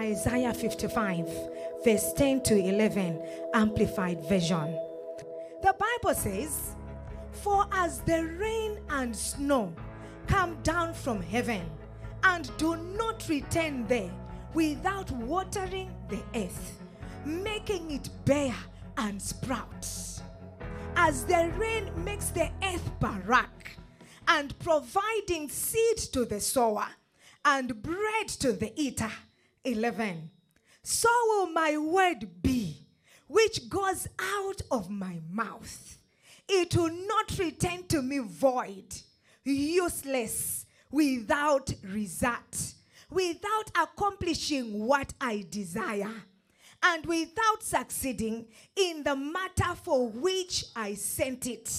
Isaiah 55, verse 10 to 11, Amplified Version. The Bible says, "For as the rain and snow come down from heaven and do not return there without watering the earth, making it bear and sprout. As the rain makes the earth barack and providing seed to the sower and bread to the eater." 11. "So will my word be, which goes out of my mouth. It will not return to me void, useless, without result, without accomplishing what I desire, and without succeeding in the matter for which I sent it."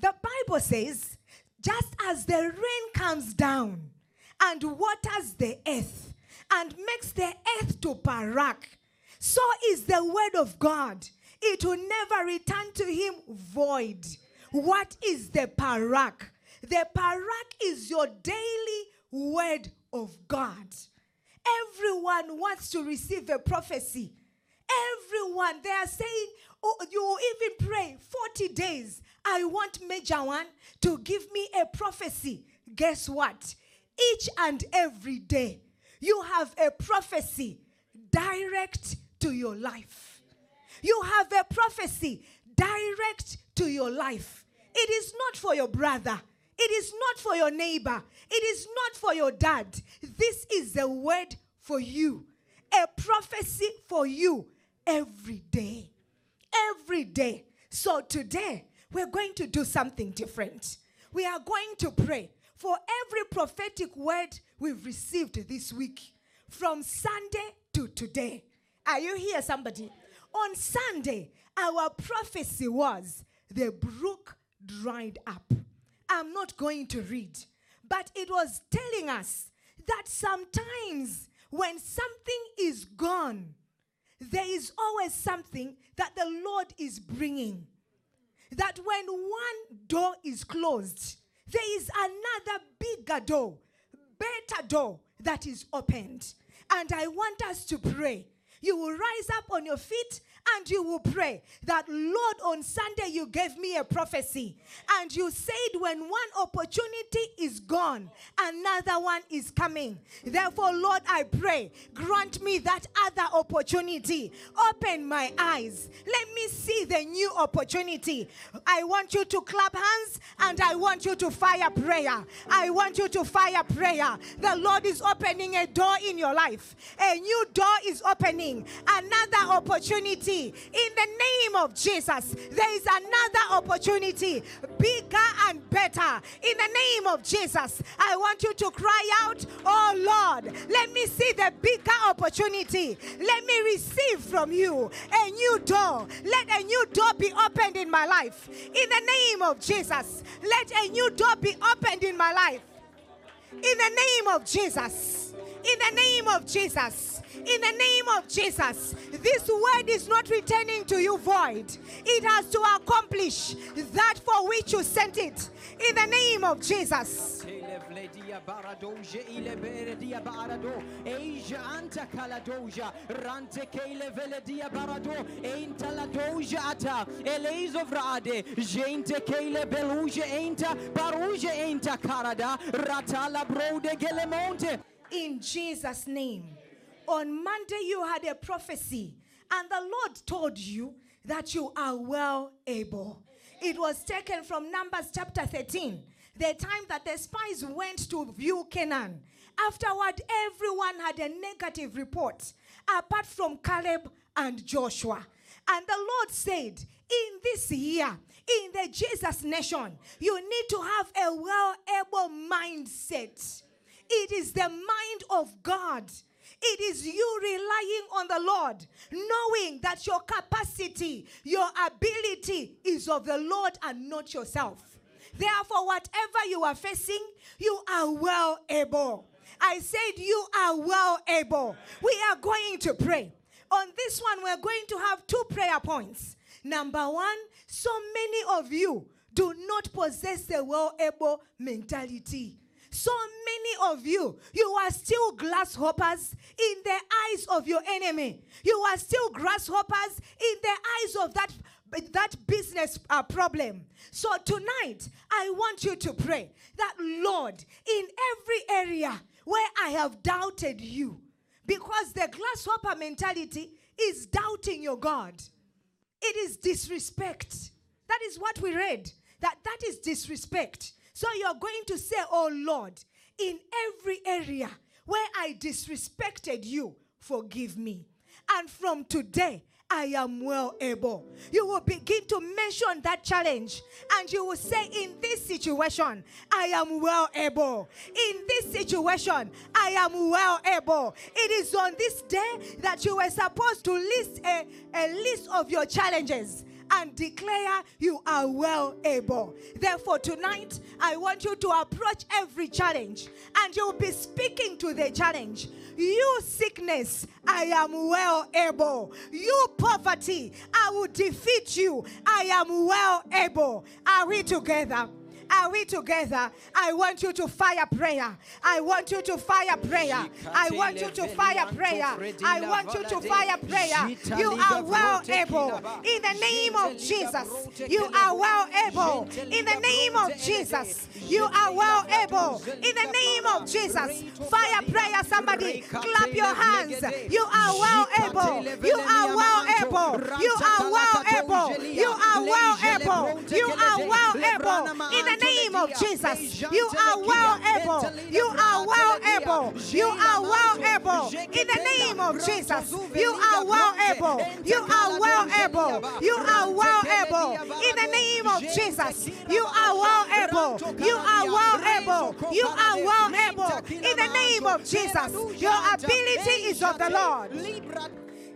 The Bible says, just as the rain comes down and waters the earth and makes the earth to barack, so is the word of God. It will never return to him void. What is the barack? The barack is your daily word of God. Everyone wants to receive a prophecy. Everyone, they are saying, oh, you even pray 40 days. I want Major One to give me a prophecy. Guess what? Each and every day, you have a prophecy direct to your life. You have a prophecy direct to your life. It is not for your brother. It is not for your neighbor. It is not for your dad. This is a word for you. A prophecy for you every day. Every day. So today, we're going to do something different. We are going to pray for every prophetic word we've received this week, from Sunday to today. Are you here, somebody? On Sunday, our prophecy was, the brook dried up. I'm not going to read, but it was telling us that sometimes when something is gone, there is always something that the Lord is bringing. That when one door is closed, there is another bigger door, better door that is opened. And I want us to pray. You will rise up on your feet and you will pray that, Lord, on Sunday you gave me a prophecy. And you said when one opportunity is gone, another one is coming. Therefore, Lord, I pray, grant me that other opportunity. Open my eyes. Let me see the new opportunity. I want you to clap hands and I want you to fire prayer. I want you to fire prayer. The Lord is opening a door in your life. A new door is opening. Another opportunity. In the name of Jesus, there is another opportunity, bigger and better. In the name of Jesus, I want you to cry out, oh Lord, let me see the bigger opportunity. Let me receive from you a new door. Let a new door be opened in my life. In the name of Jesus, let a new door be opened in my life. In the name of Jesus. In the name of Jesus. In the name of Jesus, this word is not returning to you void. It has to accomplish that for which you sent it. In the name of Jesus. In Jesus' name. On Monday, you had a prophecy, and the Lord told you that you are well able. It was taken from Numbers chapter 13, the time that the spies went to view Canaan. Afterward, everyone had a negative report, apart from Caleb and Joshua. And the Lord said, in this year, in the Jesus nation, you need to have a well able mindset. It is the mind of God. It is you relying on the Lord, knowing that your capacity, your ability is of the Lord and not yourself. Therefore, whatever you are facing, you are well able. I said you are well able. We are going to pray. On this one, we're going to have two prayer points. Number one, so many of you do not possess the well able mentality. So many of you, you are still glass hoppers in the eyes of your enemy. You are still grasshoppers in the eyes of that business problem. So tonight, I want you to pray that, Lord, in every area where I have doubted you, because the grasshopper mentality is doubting your God. It is disrespect. That is what we read. That is disrespect. So you're going to say, oh Lord, in every area where I disrespected you, forgive me. And from today, I am well able. You will begin to mention that challenge and you will say, in this situation, I am well able. In this situation, I am well able. It is on this day that you were supposed to list a list of your challenges and declare you are well able. Therefore, tonight, I want you to approach every challenge and you'll be speaking to the challenge. You sickness, I am well able. You poverty, I will defeat you. I am well able. Are we together? Are we together? I want you to fire prayer. I want you to fire prayer. I want you to fire prayer. I want you to fire prayer. You are well able. In the name of Jesus, you are well able. In the name of Jesus, you are well able. In the name of Jesus, fire prayer, somebody. Clap your hands. You are well able. You are well able. You are well able. You are well able. You are well able. In the name of Jesus, you are well able. You are well able. You are well able. In the name of Jesus, you are well able. You are well able. You are well able. In the name of Jesus, you are well able. You are well able. You are well able. In the name of Jesus, your ability is of the Lord.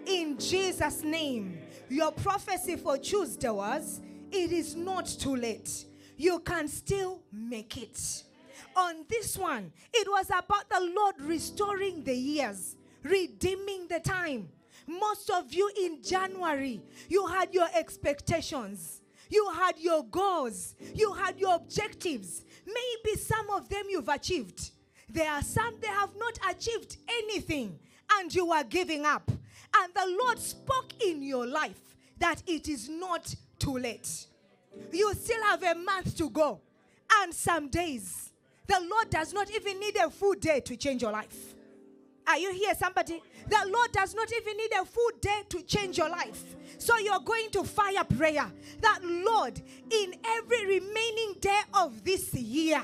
In Jesus' name, your prophecy for Tuesday was, it is not too late. You can still make it. On this one, it was about the Lord restoring the years, redeeming the time. Most of you in January, you had your expectations. You had your goals. You had your objectives. Maybe some of them you've achieved. There are some that have not achieved anything, and you are giving up. And the Lord spoke in your life that it is not too late. You still have a month to go. And some days, the Lord does not even need a full day to change your life. Are you here, somebody? The Lord does not even need a full day to change your life. So you're going to fire prayer that, Lord, in every remaining day of this year,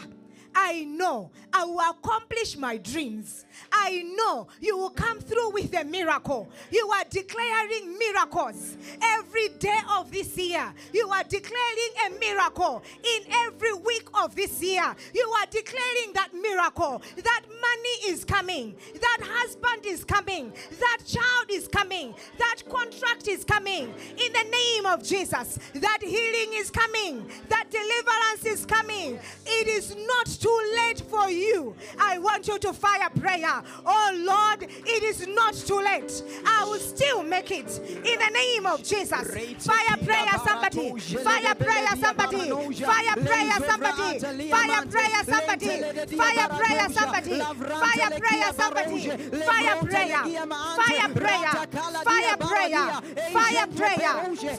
I know I will accomplish my dreams. I know you will come through with a miracle. You are declaring miracles. Every day of this year, you are declaring a miracle. In every week of this year, you are declaring that miracle. That money is coming. That husband is coming. That child is coming. That contract is coming. In the name of Jesus, that healing is coming. That deliverance is coming. It is not too late for you. I want you to fire prayer. Oh Lord, it is not too late. I will still make it. In the name of Jesus. Fire prayer, somebody. Fire prayer, somebody. Fire prayer, somebody. Fire prayer, somebody. Fire prayer, somebody. Fire prayer, somebody. Fire prayer. Fire prayer. Fire prayer. Fire prayer. Fire prayer.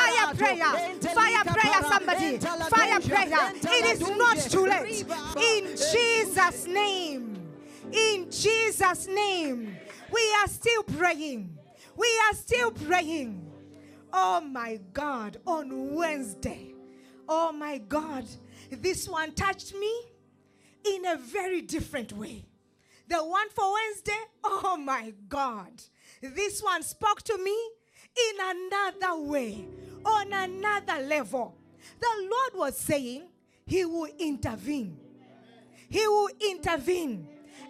Fire prayer. Fire prayer, somebody. Fire prayer. It is not too late. In Jesus' name. In Jesus' name. We are still praying. We are still praying. Oh my God, on Wednesday. Oh my God, this one touched me in a very different way. The one for Wednesday, oh my God. This one spoke to me in another way, on another level. The Lord was saying, He will intervene. He will intervene.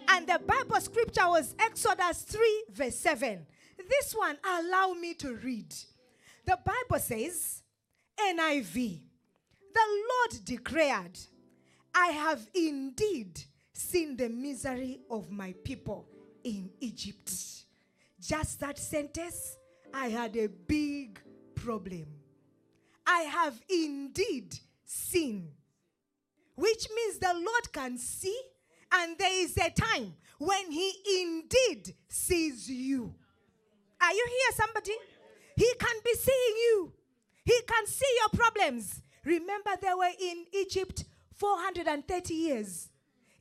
And the Bible scripture was Exodus 3 verse 7. This one, allow me to read. The Bible says, NIV, the Lord declared, I have indeed seen the misery of my people in Egypt. Just that sentence, I had a big problem. I have indeed seen. Which means the Lord can see, and there is a time when He indeed sees. sees you. Are you here, somebody? He can be seeing you. He can see your problems. Remember, they were in Egypt 430 years.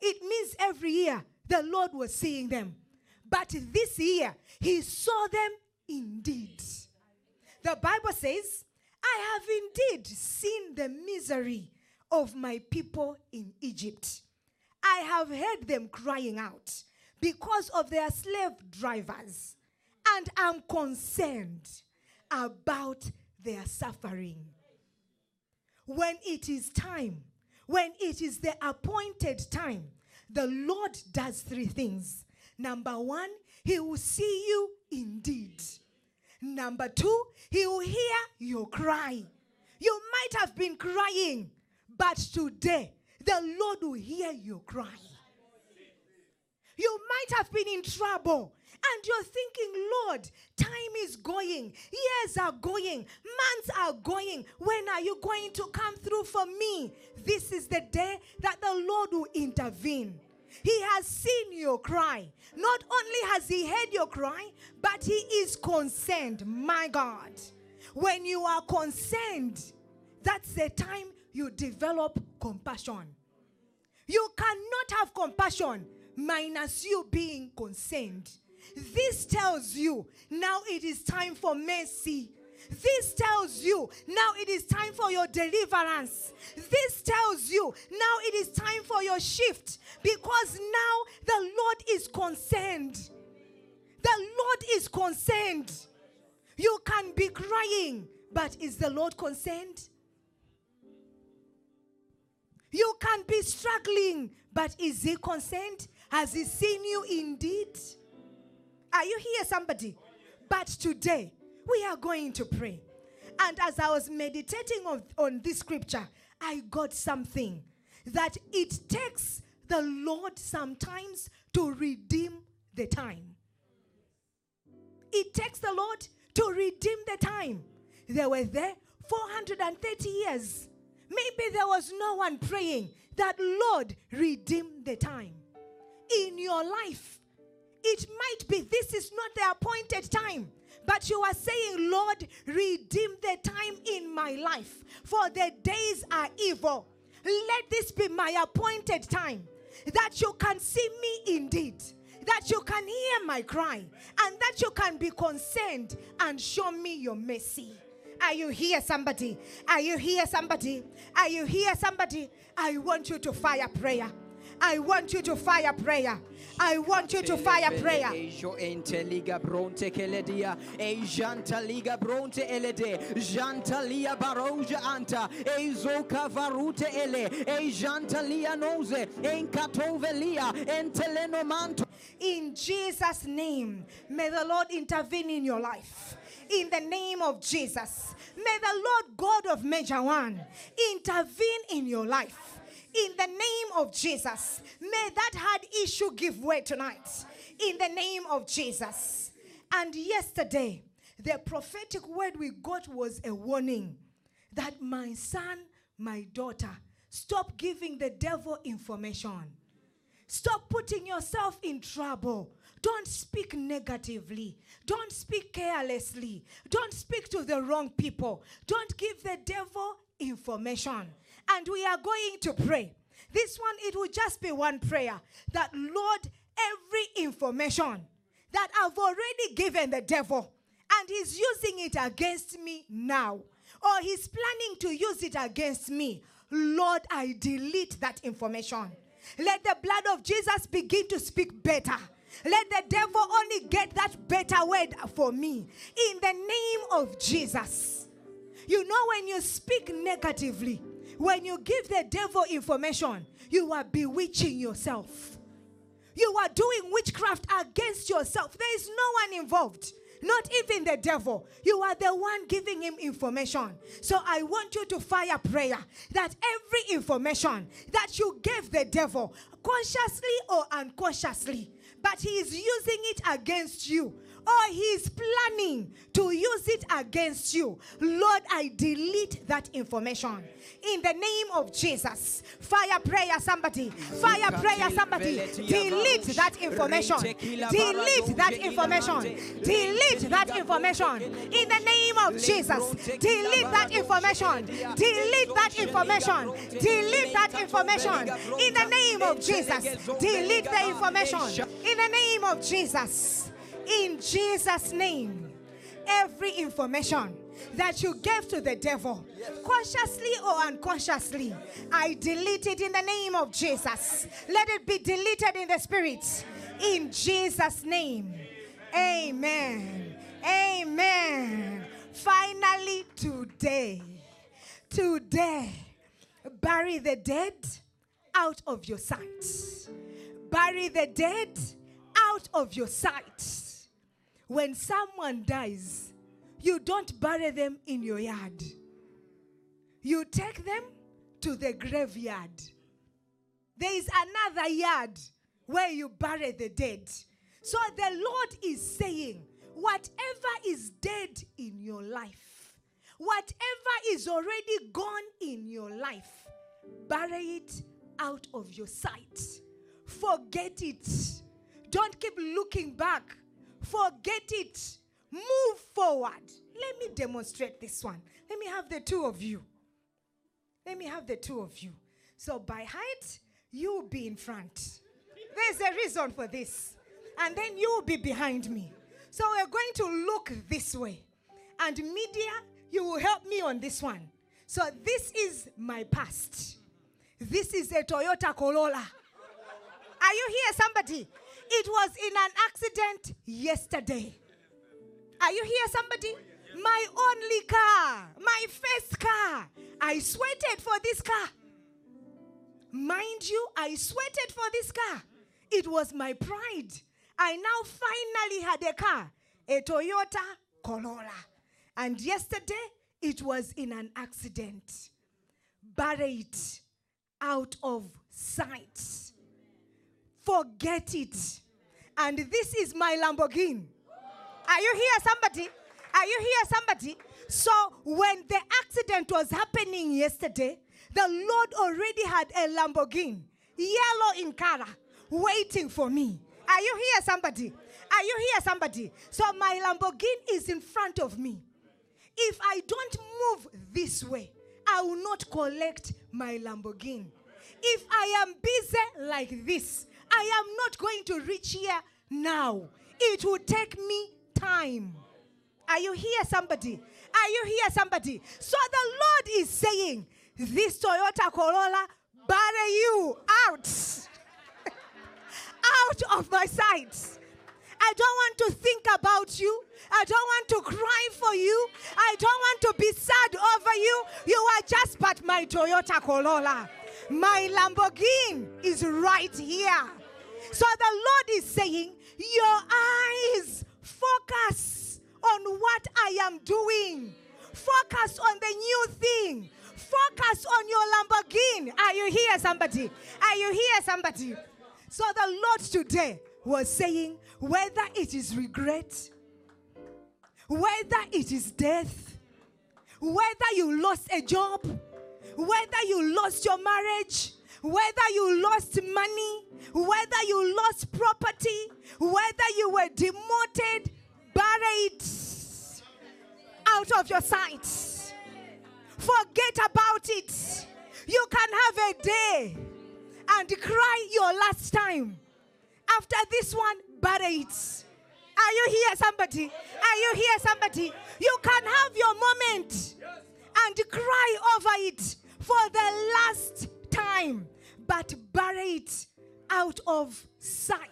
It means every year the Lord was seeing them. But this year, he saw them indeed. The Bible says, I have indeed seen the misery of my people in Egypt. I have heard them crying out because of their slave drivers, and I'm concerned about their suffering. When it is time, when it is the appointed time, the Lord does three things. Number one, he will see you indeed. Number two, he will hear your cry. You might have been crying, but today the Lord will hear your cry. You might have been in trouble, and you're thinking, Lord, time is going, years are going, months are going. When are you going to come through for me? This is the day that the Lord will intervene. He has seen your cry. Not only has he heard your cry, but he is concerned. My God. When you are concerned, that's the time you develop compassion. You cannot have compassion minus you being concerned. This tells you now it is time for mercy. This tells you now it is time for your deliverance. This tells you now it is time for your shift, because now the Lord is concerned. The Lord is concerned. You can be crying, but is the Lord concerned? You can be struggling, but is he concerned? Has he seen you indeed? Are you here, somebody? But today, we are going to pray. And as I was meditating on this scripture, I got something. That it takes the Lord sometimes to redeem the time. It takes the Lord to redeem the time. They were there 430 years. Maybe there was no one praying that, Lord, redeem the time. In your life, it might be this is not the appointed time, but you are saying, Lord, redeem the time in my life, for the days are evil. Let this be my appointed time, that you can see me indeed, that you can hear my cry, and that you can be concerned and show me your mercy. Are you here, somebody? Are you here, somebody? Are you here, somebody? I want you to fire prayer. I want you to fire prayer. I want you to fire prayer. In Jesus' name, may the Lord intervene in your life. In the name of Jesus, may the Lord God of Major One intervene in your life. In the name of Jesus, may that hard issue give way tonight. In the name of Jesus. And yesterday, the prophetic word we got was a warning that my son, my daughter, stop giving the devil information. Stop putting yourself in trouble. Don't speak negatively. Don't speak carelessly. Don't speak to the wrong people. Don't give the devil information. And we are going to pray. This one, it will just be one prayer. That, Lord, every information that I've already given the devil, and he's using it against me now, or he's planning to use it against me, Lord, I delete that information. Let the blood of Jesus begin to speak better. Let the devil only get that better word for me. In the name of Jesus. You know, when you speak negatively, when you give the devil information, you are bewitching yourself. You are doing witchcraft against yourself. There is no one involved. Not even the devil. You are the one giving him information. So I want you to fire prayer that every information that you gave the devil, consciously or unconsciously, but he is using it against you. Or he is planning to use it against you. Lord, I delete that information. In the name of Jesus. Fire prayer, somebody. Fire prayer, somebody. Delete that information. Delete that information. Delete that information. In the name of Jesus. Delete that information. Delete that information. Delete that information. In the name of Jesus. Delete the information. In the name of Jesus. In Jesus' name, every information that you gave to the devil, consciously or unconsciously, I delete it in the name of Jesus. Let it be deleted in the spirit. In Jesus' name, amen. Amen. Finally, today, bury the dead out of your sight. Bury the dead out of your sight. When someone dies, you don't bury them in your yard. You take them to the graveyard. There is another yard where you bury the dead. So the Lord is saying, whatever is dead in your life, whatever is already gone in your life, bury it out of your sight. Forget it. Don't keep looking back. Forget it. Move forward. Let me demonstrate this one. Let me have the two of you. Let me have the two of you. So by height, you'll be in front. There's a reason for this. And then you'll be behind me. So we're going to look this way. And media, you will help me on this one. So this is my past. This is a Toyota Corolla. Are you here, somebody? It was in an accident yesterday. Are you here, somebody? My only car, my first car. I sweated for this car. Mind you, I sweated for this car. It was my pride. I now finally had a car, a Toyota Corolla. And yesterday, it was in an accident. Bury it out of sight. Forget it. And this is my Lamborghini. Are you here, somebody? Are you here, somebody? So when the accident was happening yesterday, the Lord already had a Lamborghini, yellow in color, waiting for me. Are you here, somebody? Are you here, somebody? So my Lamborghini is in front of me. If I don't move this way, I will not collect my Lamborghini. If I am busy like this, I am not going to reach here now. It will take me time. Are you here, somebody? Are you here, somebody? So the Lord is saying, this Toyota Corolla, bury you out. Out of my sight. I don't want to think about you. I don't want to cry for you. I don't want to be sad over you. You are just but my Toyota Corolla. My Lamborghini is right here. So the Lord is saying, your eyes, focus on what I am doing. Focus on the new thing. Focus on your Lamborghini. Are you here, somebody? Are you here, somebody? So the Lord today was saying, whether it is regret, whether it is death, whether you lost a job, whether you lost your marriage, whether you lost money, whether you lost property, whether you were demoted, bury it out of your sight. Forget about it. You can have a day and cry your last time. After this one, bury it. Are you here, somebody? Are you here, somebody? You can have your moment and cry over it for the last time, but bury it out of sight.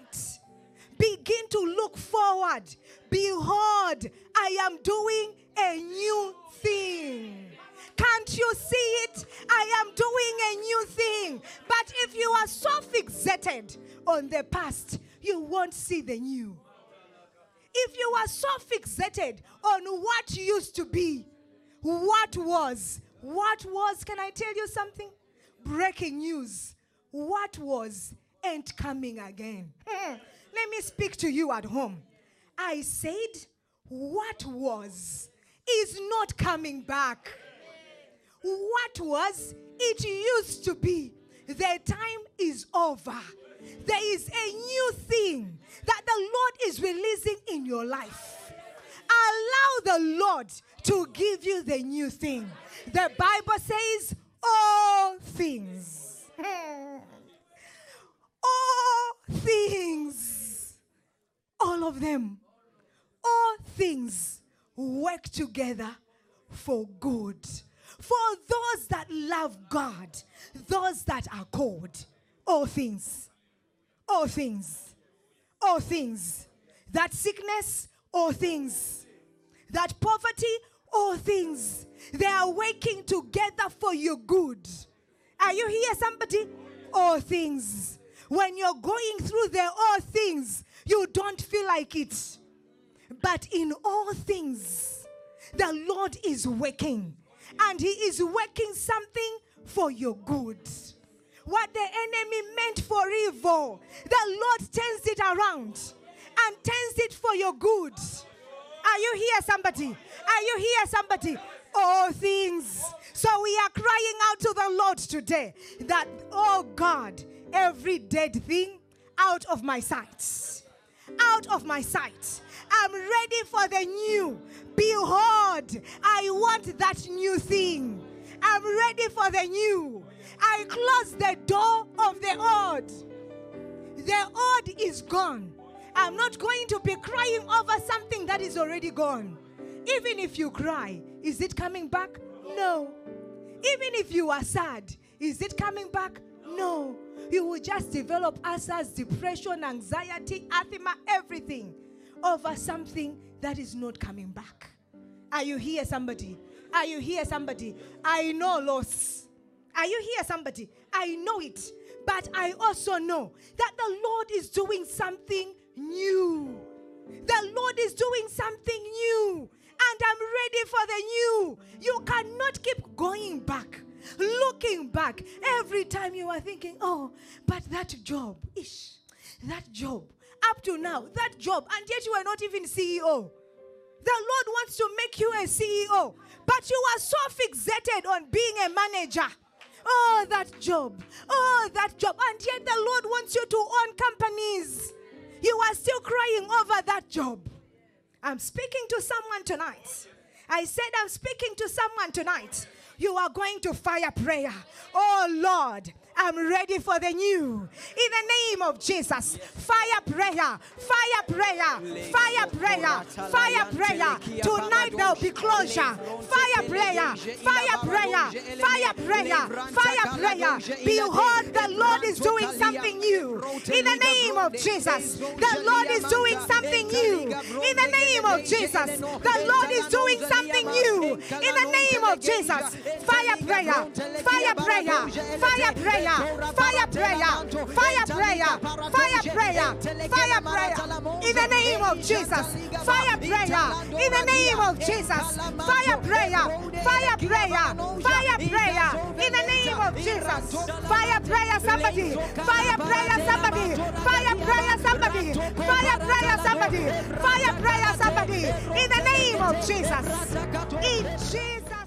Begin to look forward. Behold, I am doing a new thing. Can't you see it? I am doing a new thing. But if you are so fixated on the past, you won't see the new. If you are so fixated on what used to be, what was, can I tell you something? Breaking news. What was ain't coming again. Let me speak to you at home. I said, what was is not coming back. What was, it used to be. The time is over. There is a new thing that the Lord is releasing in your life. Allow the Lord to give you the new thing. The Bible says, all things. All things. All of them. All things work together for good. For those that love God, those that are called, all things, all things, all things. That sickness, all things. That poverty, all things. They are working together for your good. Are you here, somebody? All things. When you're going through the all things, you don't feel like it. But in all things, the Lord is working. And he is working something for your good. What the enemy meant for evil, the Lord turns it around and turns it for your good. Are you here, somebody? Are you here, somebody? All things. So we are crying out to the Lord today that, oh God, every dead thing out of my sight. Out of my sight. I'm ready for the new. Behold, I want that new thing. I'm ready for the new. I close the door of the old. The old is gone. I'm not going to be crying over something that is already gone. Even if you cry, is it coming back? No. Even if you are sad, is it coming back? No. You will just develop ulcers, depression, anxiety, asthma, everything. Over something that is not coming back. Are you here, somebody? Are you here, somebody? I know loss. Are you here, somebody? I know it. But I also know that the Lord is doing something new. The Lord is doing something new. And I'm ready for the new. You cannot keep going back, looking back. Every time you are thinking, oh, but that job, ish, that job. Up to now, that job, and yet you are not even CEO. The Lord wants to make you a CEO, but you are so fixated on being a manager. Oh, that job. Oh, that job. And yet the Lord wants you to own companies. You are still crying over that job. I'm speaking to someone tonight. I said I'm speaking to someone tonight. You are going to fire prayer. Oh, Lord, I'm ready for the new. In the name of Jesus, fire prayer, fire prayer, fire prayer, fire prayer. Tonight there will be closure. Fire prayer, fire prayer, fire prayer, fire prayer. Behold, the Lord is doing something new. In the name of Jesus, the Lord is doing something new. In the name of Jesus, the Lord is doing something new. In the name of Jesus, fire prayer, fire prayer, fire prayer. Fire prayer, fire prayer, fire prayer, fire prayer, in the name of Jesus, fire prayer, in the name of Jesus, fire prayer, fire prayer, fire prayer, in the name of Jesus, fire prayer, somebody, fire prayer, somebody, fire prayer, somebody, fire prayer, somebody, fire prayer, somebody, in the name of Jesus, in Jesus.